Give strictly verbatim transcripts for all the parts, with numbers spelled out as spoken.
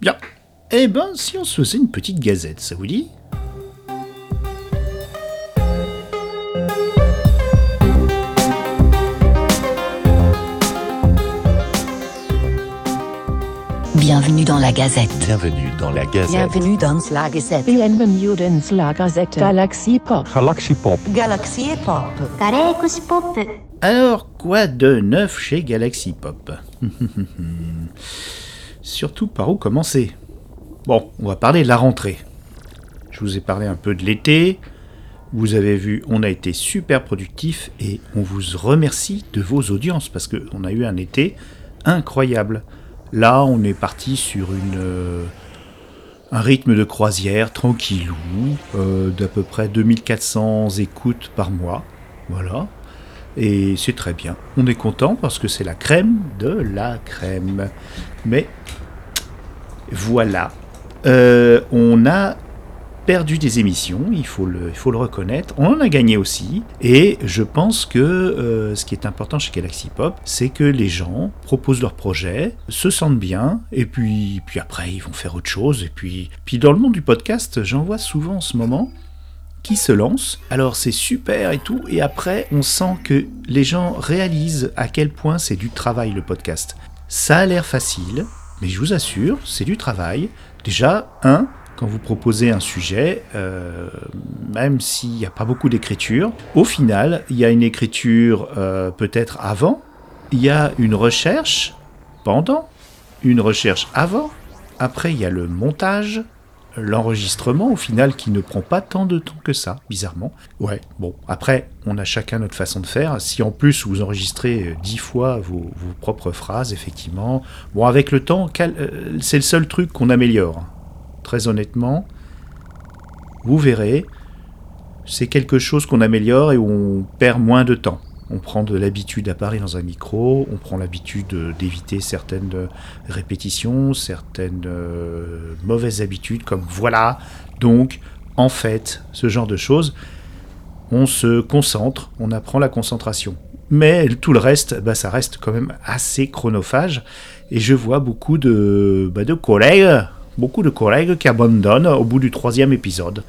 Bien. Eh ben, si on se faisait une petite gazette, ça vous dit ? Bienvenue dans la Gazette. Bienvenue dans la Gazette. Bienvenue dans la Gazette. Bienvenue dans la Gazette. Galaxie Pop. Galaxie Pop. Galaxie Pop. Galaxie Pop. Alors, quoi de neuf chez Galaxie Pop ? Surtout par où commencer ? Bon, on va parler de la rentrée. Je vous ai parlé un peu de l'été. Vous avez vu, on a été super productifs et on vous remercie de vos audiences parce qu'on a eu un été incroyable. Là, on est parti sur une, euh, un rythme de croisière tranquillou, euh, d'à peu près deux mille quatre cents écoutes par mois. Voilà. Et c'est très bien. On est content parce que c'est la crème de la crème. Mais voilà. Euh, on a perdu des émissions, il faut, le, il faut le reconnaître. On en a gagné aussi. Et je pense que euh, ce qui est important chez Galaxie Pop, c'est que les gens proposent leurs projets, se sentent bien, et puis, puis après, ils vont faire autre chose. Et puis, puis dans le monde du podcast, j'en vois souvent en ce moment qui se lancent. Alors, c'est super et tout. Et après, on sent que les gens réalisent à quel point c'est du travail, le podcast. Ça a l'air facile, mais je vous assure, c'est du travail. Déjà, un... quand vous proposez un sujet, euh, même s'il n'y a pas beaucoup d'écriture, au final, il y a une écriture euh, peut-être avant, il y a une recherche pendant, une recherche avant, après il y a le montage, l'enregistrement au final qui ne prend pas tant de temps que ça, bizarrement. Ouais, bon, après, on a chacun notre façon de faire. Si en plus vous enregistrez dix fois vos, vos propres phrases, effectivement, bon, avec le temps, cal- euh, c'est le seul truc qu'on améliore. Très honnêtement, vous verrez, c'est quelque chose qu'on améliore et où on perd moins de temps. On prend de l'habitude à parler dans un micro, on prend l'habitude d'éviter certaines répétitions, certaines euh, mauvaises habitudes comme voilà, donc, en fait, ce genre de choses. On se concentre, on apprend la concentration. Mais tout le reste, bah, ça reste quand même assez chronophage et je vois beaucoup de, bah, de collègues... Beaucoup de collègues qui abandonnent au bout du troisième épisode.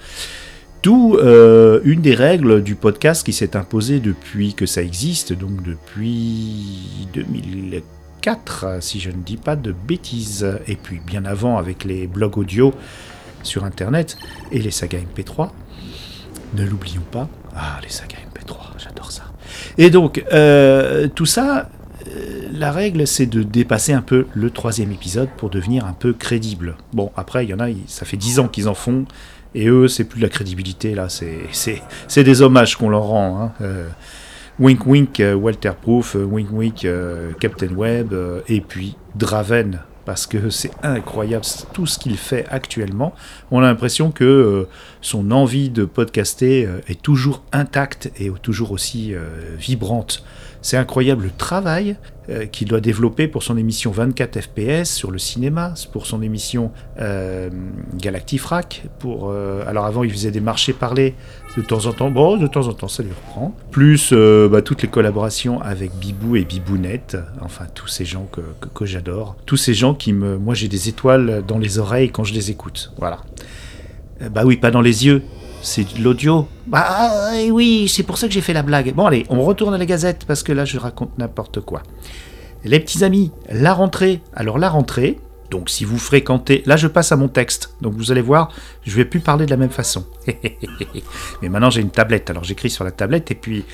D'où euh, une des règles du podcast qui s'est imposée depuis que ça existe, donc depuis deux mille quatre, si je ne dis pas de bêtises, et puis bien avant avec les blogs audio sur Internet et les sagas M P trois. Ne l'oublions pas. Ah, les sagas M P trois, j'adore ça. Et donc, euh, tout ça, la règle, c'est de dépasser un peu le troisième épisode pour devenir un peu crédible. Bon, après, il y en a, ça fait dix ans qu'ils en font, et eux, c'est plus de la crédibilité, là, c'est, c'est, c'est des hommages qu'on leur rend. Hein. Euh, wink wink, Walter Proof, wink wink, euh, Captain Webb, euh, et puis Draven, parce que c'est incroyable tout ce qu'il fait actuellement. On a l'impression que euh, son envie de podcaster euh, est toujours intacte et toujours aussi euh, vibrante. C'est incroyable le travail euh, qu'il doit développer pour son émission vingt-quatre F P S sur le cinéma, pour son émission euh, Galactifrac. Pour, euh, alors avant, il faisait des marchés parlés de temps en temps. Bon, de temps en temps, ça lui reprend. Plus euh, bah, toutes les collaborations avec Bibou et Bibounette. Enfin, tous ces gens que, que, que j'adore. Tous ces gens qui me... Moi, j'ai des étoiles dans les oreilles quand je les écoute. Voilà. Euh, bah oui, pas dans les yeux. C'est de l'audio. Bah oui, c'est pour ça que j'ai fait la blague. Bon allez, on retourne à la Gazette parce que là je raconte n'importe quoi. Les petits amis, la rentrée. Alors la rentrée, donc si vous fréquentez... Là je passe à mon texte, donc vous allez voir, je vais plus parler de la même façon. Mais maintenant j'ai une tablette, alors j'écris sur la tablette et puis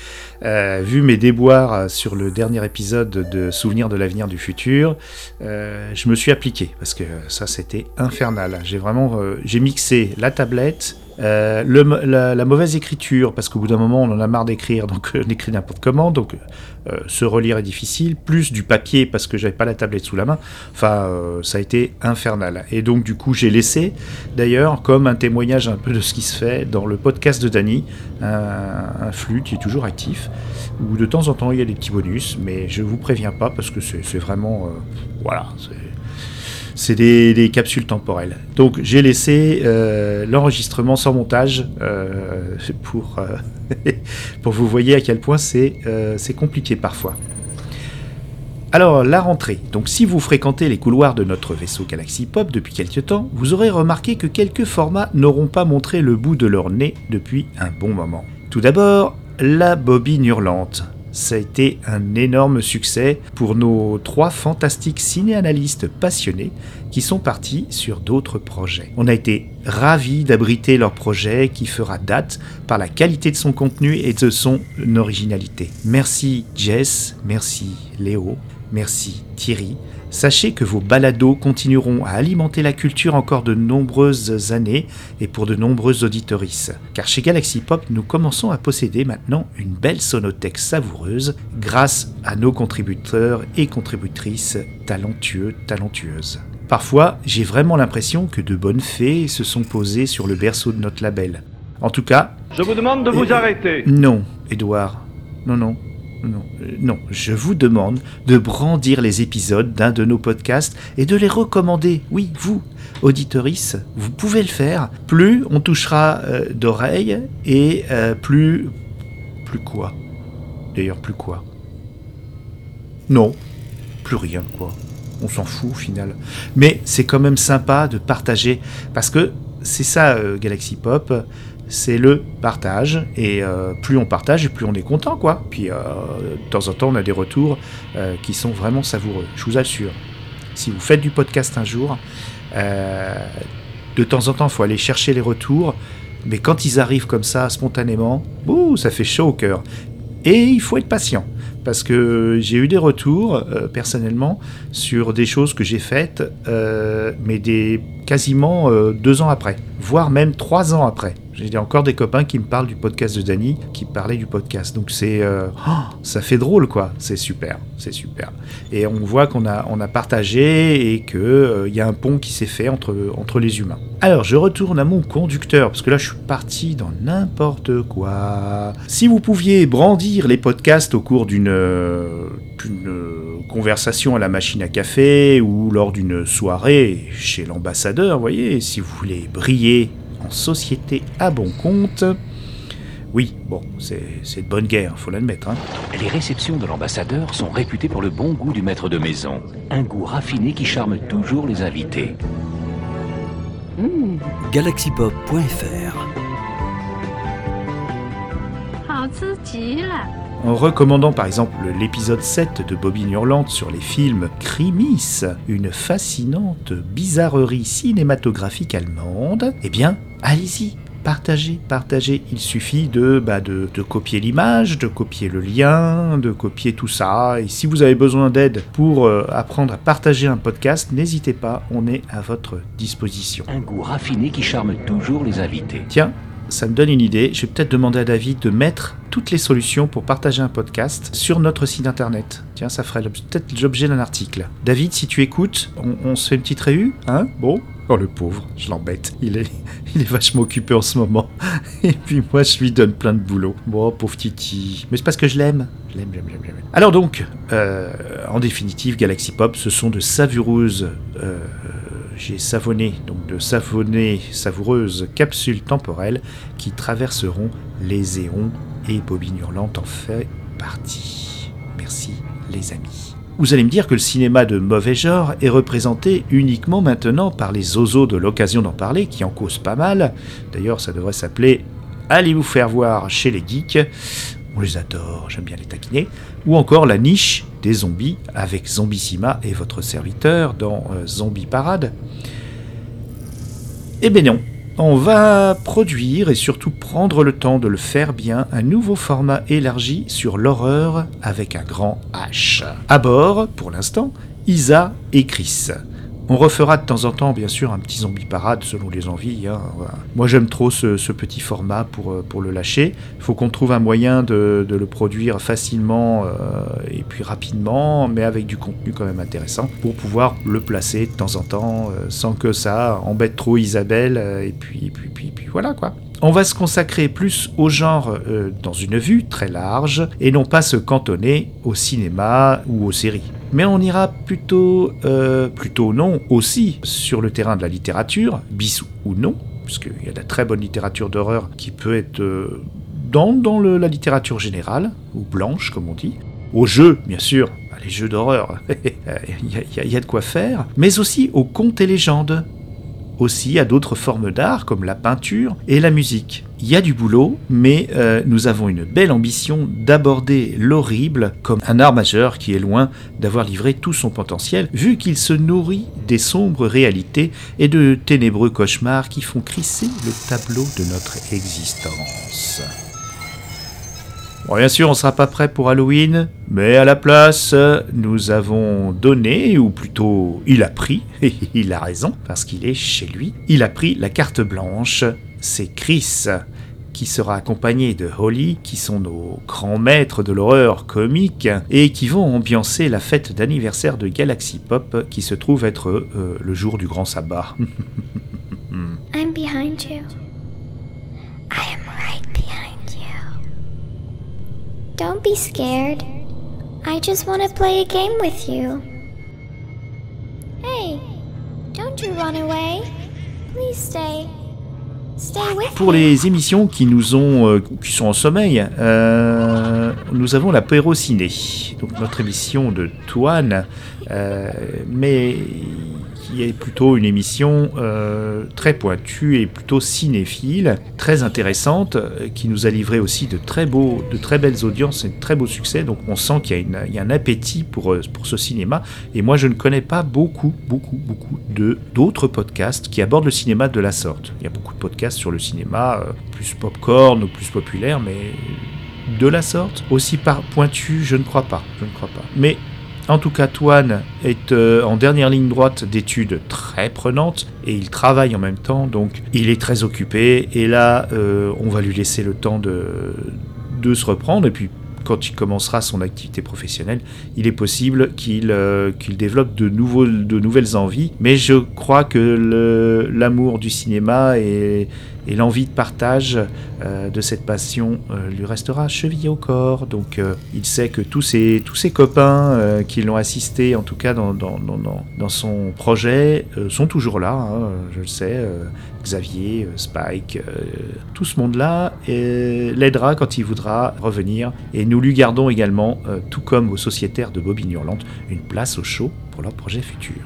euh, vu mes déboires sur le dernier épisode de Souvenirs de l'Avenir du Futur, euh, je me suis appliqué parce que ça c'était infernal. J'ai vraiment... Euh, j'ai mixé la tablette... Euh, le, la, la mauvaise écriture, parce qu'au bout d'un moment on en a marre d'écrire, donc on écrit n'importe comment, donc euh, se relire est difficile, plus du papier parce que j'avais pas la tablette sous la main, enfin euh, ça a été infernal, et donc du coup j'ai laissé, d'ailleurs comme un témoignage un peu de ce qui se fait dans le podcast de Dany, un, un flux qui est toujours actif, où de temps en temps il y a des petits bonus, mais je vous préviens pas parce que c'est, c'est vraiment, euh, voilà, c'est... C'est des, des capsules temporelles. Donc j'ai laissé euh, l'enregistrement sans montage euh, pour, euh, pour vous voyez à quel point c'est, euh, c'est compliqué parfois. Alors, la rentrée. Donc si vous fréquentez les couloirs de notre vaisseau Galaxie Pop depuis quelques temps, vous aurez remarqué que quelques formats n'auront pas montré le bout de leur nez depuis un bon moment. Tout d'abord, la Bobine Hurlante. Ça a été un énorme succès pour nos trois fantastiques ciné-analystes passionnés qui sont partis sur d'autres projets. On a été ravis d'abriter leur projet qui fera date par la qualité de son contenu et de son originalité. Merci Jess, merci Léo, merci Thierry. Sachez que vos balados continueront à alimenter la culture encore de nombreuses années et pour de nombreuses auditorices. Car chez Galaxie Pop, nous commençons à posséder maintenant une belle sonothèque savoureuse grâce à nos contributeurs et contributrices talentueux, talentueuses. Parfois, j'ai vraiment l'impression que de bonnes fées se sont posées sur le berceau de notre label. En tout cas... Je vous demande de vous euh, arrêter. Non, Edouard. Non, non. Non, non, je vous demande de brandir les épisodes d'un de nos podcasts et de les recommander. Oui, vous, auditorices, vous pouvez le faire. Plus on touchera euh, d'oreilles et euh, plus... Plus quoi ? D'ailleurs, plus quoi ? Non, plus rien, quoi. On s'en fout, au final. Mais c'est quand même sympa de partager, parce que c'est ça, euh, Galaxie Pop... C'est le partage, et euh, plus on partage, et plus on est content, quoi. Puis, euh, de temps en temps, on a des retours euh, qui sont vraiment savoureux, je vous assure. Si vous faites du podcast un jour, euh, de temps en temps, il faut aller chercher les retours, mais quand ils arrivent comme ça, spontanément, ouh, ça fait chaud au cœur. Et il faut être patient, parce que j'ai eu des retours, euh, personnellement, sur des choses que j'ai faites, euh, mais des quasiment euh, deux ans après, voire même trois ans après. J'ai encore des copains qui me parlent du podcast de Dany, qui parlaient du podcast. Donc c'est... Euh, oh, ça fait drôle, quoi. C'est super, c'est super. Et on voit qu'on a, on a partagé et qu'il euh, y a un pont qui s'est fait entre, entre les humains. Alors, je retourne à mon conducteur, parce que là, je suis parti dans n'importe quoi. Si vous pouviez brandir les podcasts au cours d'une, euh, d'une euh, conversation à la machine à café ou lors d'une soirée chez l'ambassadeur, vous voyez, si vous voulez briller... En société à bon compte. Oui, bon, c'est, c'est de bonne guerre, faut l'admettre. Hein. Les réceptions de l'ambassadeur sont réputées pour le bon goût du maître de maison. Un goût raffiné qui charme toujours les invités. Mmh. galaxie pop point f r En recommandant par exemple l'épisode sept de Bobine Hurlante sur les films Krimis, une fascinante bizarrerie cinématographique allemande, eh bien, allez-y, partagez, partagez. Il suffit de, bah, de, de copier l'image, de copier le lien, de copier tout ça. Et si vous avez besoin d'aide pour euh, apprendre à partager un podcast, n'hésitez pas, on est à votre disposition. Un goût raffiné qui charme toujours les invités. Tiens. Ça me donne une idée, je vais peut-être demander à David de mettre toutes les solutions pour partager un podcast sur notre site internet. Tiens, ça ferait peut-être l'objet d'un article. David, si tu écoutes, on, on se fait une petite réu, hein ? Bon ? Oh le pauvre, je l'embête, il est, il est vachement occupé en ce moment. Et puis moi, je lui donne plein de boulot. Bon, pauvre Titi. Mais c'est parce que je l'aime. Je l'aime, j'aime, j'aime, j'aime. Alors donc, euh, en définitive, Galaxie Pop, ce sont de savoureuses... Euh, J'ai savonné, donc de savonnées savoureuses capsules temporelles qui traverseront les éons et Bobine Hurlante en fait partie. Merci les amis. Vous allez me dire que le cinéma de mauvais genre est représenté uniquement maintenant par les oiseaux de l'occasion d'en parler qui en causent pas mal. D'ailleurs, ça devrait s'appeler « Allez vous faire voir chez les geeks ». On les adore, j'aime bien les taquiner. Ou encore la niche des zombies avec Zombissima et votre serviteur dans euh, Zombie Parade. Eh ben non, on va produire et surtout prendre le temps de le faire bien, un nouveau format élargi sur l'horreur avec un grand H. À bord, pour l'instant, Isa et Chris. On refera de temps en temps, bien sûr, un petit zombie parade selon les envies. Hein. Moi, j'aime trop ce, ce petit format pour, pour le lâcher. Il faut qu'on trouve un moyen de, de le produire facilement euh, et puis rapidement, mais avec du contenu quand même intéressant pour pouvoir le placer de temps en temps euh, sans que ça embête trop Isabelle. Euh, et puis, puis, puis, puis voilà quoi. On va se consacrer plus au genre euh, dans une vue très large et non pas se cantonner au cinéma ou aux séries. Mais on ira plutôt, euh, plutôt non, aussi sur le terrain de la littérature, bis ou non, puisqu'il y a de la très bonne littérature d'horreur qui peut être euh, dans, dans le, la littérature générale, ou blanche comme on dit. Au jeu, bien sûr, bah, les jeux d'horreur, il y, y, y a de quoi faire, mais aussi aux contes et légendes, aussi à d'autres formes d'art comme la peinture et la musique. Il y a du boulot, mais euh, nous avons une belle ambition d'aborder l'horrible comme un art majeur qui est loin d'avoir livré tout son potentiel, vu qu'il se nourrit des sombres réalités et de ténébreux cauchemars qui font crisser le tableau de notre existence. Bon, bien sûr, on ne sera pas prêt pour Halloween, mais à la place, nous avons donné, ou plutôt, il a pris, et il a raison, parce qu'il est chez lui, il a pris la carte blanche. C'est Chris, qui sera accompagné de Holly, qui sont nos grands maîtres de l'horreur comique, et qui vont ambiancer la fête d'anniversaire de Galaxie Pop, qui se trouve être euh, le jour du grand sabbat. I'm behind you. I am right behind you. Don't be scared. I just want to play a game with you. Hey, don't you run away. Please stay. Stay with me. Pour les émissions qui nous ont, euh, qui sont en sommeil, euh, nous avons la Perrociné, donc notre émission de Toine, euh, mais qui est plutôt une émission euh, très pointue et plutôt cinéphile, très intéressante, qui nous a livré aussi de très beaux, de très belles audiences et de très beaux succès. Donc on sent qu'il y a, une, il y a un appétit pour, pour ce cinéma. Et moi, je ne connais pas beaucoup, beaucoup, beaucoup de, d'autres podcasts qui abordent le cinéma de la sorte. Il y a beaucoup de podcasts sur le cinéma, euh, plus pop-corn ou plus populaire, mais de la sorte. Aussi par pointu, je ne crois pas. Je ne crois pas. Mais... en tout cas, Toine est euh, en dernière ligne droite d'études très prenantes et il travaille en même temps, donc il est très occupé. Et là, euh, on va lui laisser le temps de, de se reprendre. Et puis, quand il commencera son activité professionnelle, il est possible qu'il, euh, qu'il développe de, nouveaux, de nouvelles envies. Mais je crois que le, l'amour du cinéma et, et l'envie de partage euh, de cette passion euh, lui restera chevillé au corps. Donc euh, il sait que tous ses, tous ses copains euh, qui l'ont assisté, en tout cas dans, dans, dans, dans son projet, euh, sont toujours là, hein, je le sais. Euh, Xavier, euh, Spike, euh, tout ce monde-là euh, l'aidera quand il voudra revenir. Et nous lui gardons également, euh, tout comme aux sociétaires de Bobine Hurlante, une place au show pour leur projet futur.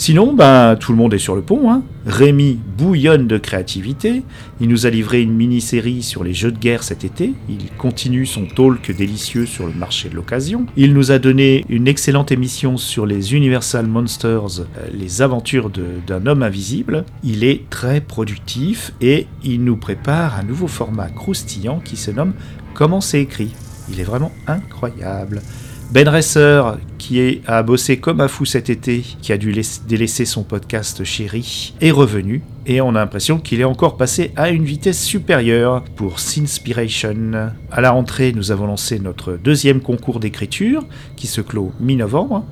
Sinon, ben, tout le monde est sur le pont, hein. Rémi bouillonne de créativité. Il nous a livré une mini-série sur les jeux de guerre cet été. Il continue son talk délicieux sur le marché de l'occasion. Il nous a donné une excellente émission sur les Universal Monsters, euh, les aventures de, d'un homme invisible. Il est très productif et il nous prépare un nouveau format croustillant qui se nomme « Comment c'est écrit ». Il est vraiment incroyable. Ben Resser, qui est, a bossé comme un fou cet été, qui a dû laiss- délaisser son podcast chéri, est revenu et on a l'impression qu'il est encore passé à une vitesse supérieure pour Sinspiration. À la rentrée, nous avons lancé notre deuxième concours d'écriture qui se clôt mi-novembre.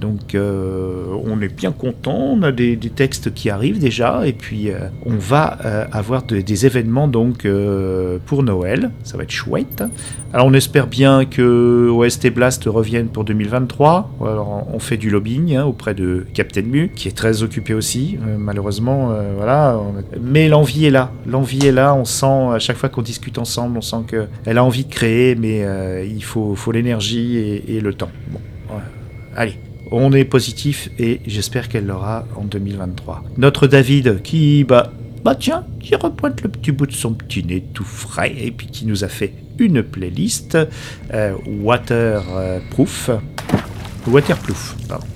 Donc euh, on est bien content, on a des, des textes qui arrivent déjà et puis euh, on va euh, avoir de, des événements donc euh, pour Noël, ça va être chouette. Alors on espère bien que O S T Blast revienne pour deux mille vingt-trois. Alors, on fait du lobbying hein, auprès de Captain Mu qui est très occupé aussi euh, malheureusement euh, voilà. Mais l'envie est là, l'envie est là, on sent à chaque fois qu'on discute ensemble, on sent qu'elle a envie de créer mais euh, il faut, faut l'énergie et, et le temps. Bon, ouais. Allez. On est positif et j'espère qu'elle l'aura en deux mille vingt-trois. Notre David qui, bah, bah tiens, qui repointe le petit bout de son petit nez tout frais et puis qui nous a fait une playlist euh, Walter Proof. Walter Proof, pardon.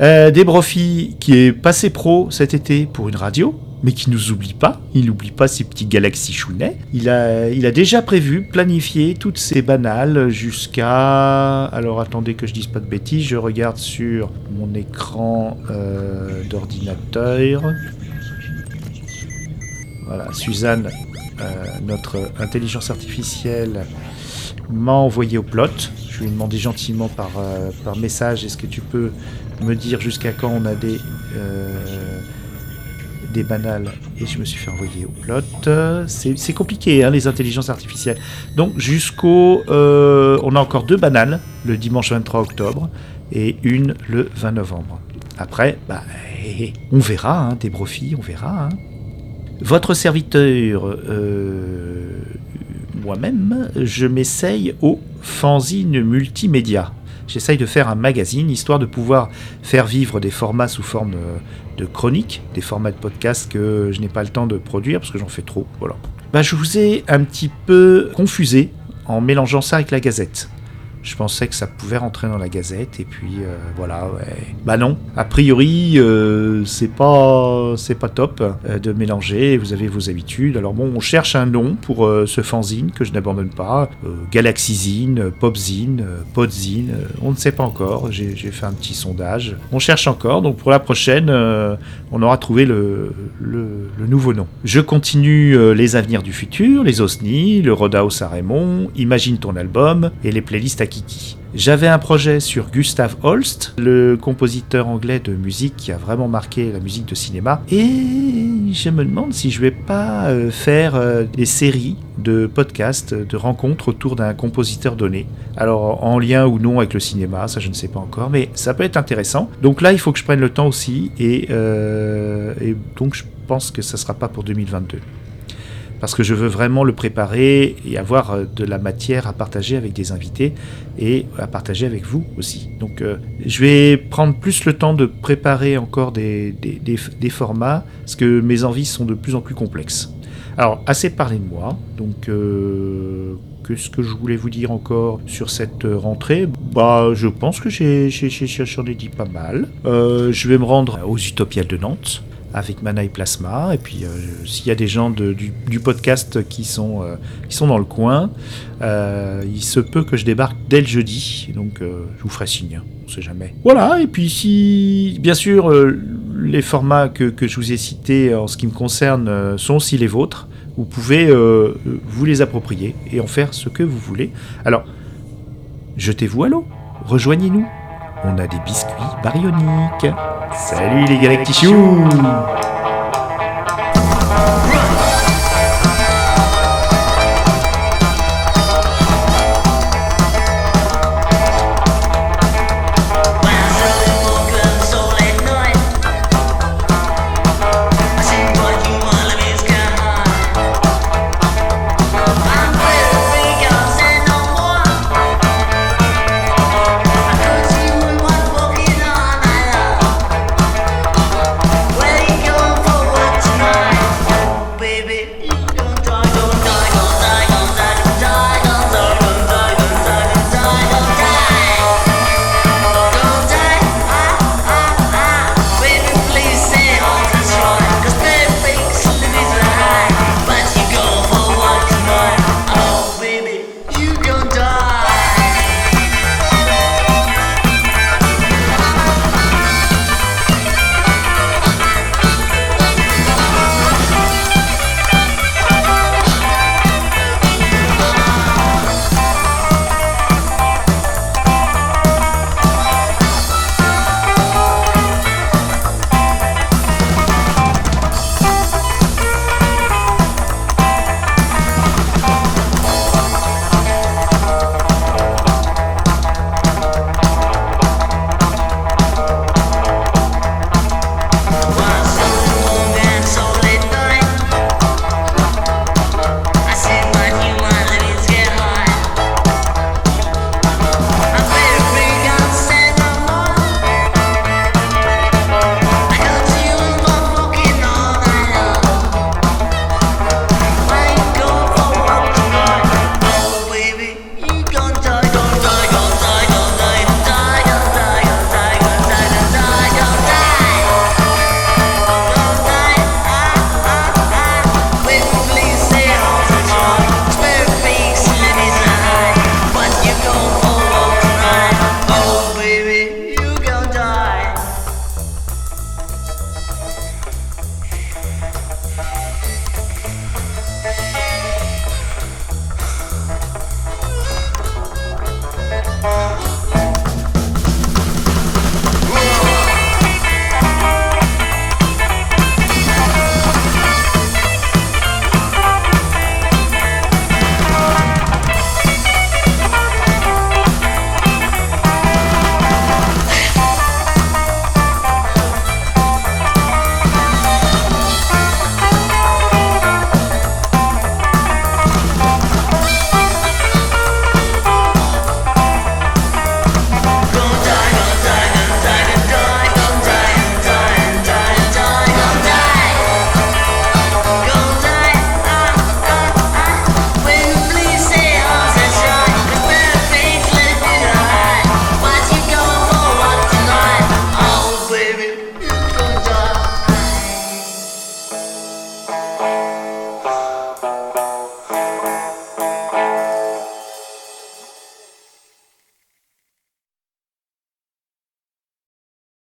Euh, des Brofis qui est passé pro cet été pour une radio. Mais qui nous oublie pas, il n'oublie pas ses petits galaxies chounets. Il a, il a déjà prévu, planifié toutes ces banales jusqu'à... Alors attendez que je dise pas de bêtises, je regarde sur mon écran euh, d'ordinateur. Voilà, Suzanne, euh, notre intelligence artificielle, m'a envoyé au plot. Je lui ai demandé gentiment par, euh, par message, est-ce que tu peux me dire jusqu'à quand on a des... Euh, des banales et je me suis fait envoyer au plot. C'est, c'est compliqué hein, les intelligences artificielles. Donc jusqu'au... Euh, on a encore deux banales le dimanche vingt-trois octobre et une le vingt novembre. Après, bah, on verra, hein, des brofis, on verra. Hein. Votre serviteur, euh, moi-même, je m'essaye au fanzine multimédia. j'essaye de faire un magazine, histoire de pouvoir faire vivre des formats sous forme de chroniques, des formats de podcasts que je n'ai pas le temps de produire, parce que j'en fais trop, voilà. Bah, je vous ai un petit peu confusé en mélangeant ça avec la Gazette. Je pensais que ça pouvait rentrer dans la Gazette, et puis euh, voilà, ouais. Bah non, a priori, euh, c'est pas c'est pas top euh, de mélanger, vous avez vos habitudes. Alors bon, on cherche un nom pour euh, ce fanzine que je n'abandonne pas. Euh, Galaxiezine, Popzine, euh, Podzine, euh, on ne sait pas encore, j'ai, j'ai fait un petit sondage. On cherche encore, donc pour la prochaine, euh, on aura trouvé le, le, le nouveau nom. Je continue euh, les Avenirs du Futur, les O S N I, le Roadhouse à Raymond, Imagine ton album, et les playlists à Kiki. J'avais un projet sur Gustav Holst, le compositeur anglais de musique qui a vraiment marqué la musique de cinéma, et je me demande si je vais pas faire des séries de podcasts, de rencontres autour d'un compositeur donné. Alors en lien ou non avec le cinéma, ça je ne sais pas encore, mais ça peut être intéressant. Donc là, il faut que je prenne le temps aussi, et, euh, et donc je pense que ça sera pas pour deux mille vingt-deux. Parce que je veux vraiment le préparer et avoir de la matière à partager avec des invités et à partager avec vous aussi. Donc euh, je vais prendre plus le temps de préparer encore des, des, des, des formats, parce que mes envies sont de plus en plus complexes. Alors, assez parlé de moi, donc... Euh qu'est-ce que je voulais vous dire encore sur cette rentrée ? Bah, je pense que j'ai, j'ai, j'ai, j'en ai dit pas mal. Euh, je vais me rendre aux Utopiales de Nantes avec Manai Plasma. Et puis, euh, s'il y a des gens de, du, du podcast qui sont, euh, qui sont dans le coin, euh, il se peut que je débarque dès le jeudi. Donc, euh, je vous ferai signe. On sait jamais. Voilà, et puis si... Bien sûr, euh, les formats que, que je vous ai cités en ce qui me concerne euh, sont aussi les vôtres. Vous pouvez euh, vous les approprier et en faire ce que vous voulez. Alors, jetez-vous à l'eau, rejoignez-nous. On a des biscuits baryoniques. Salut les Galactichous!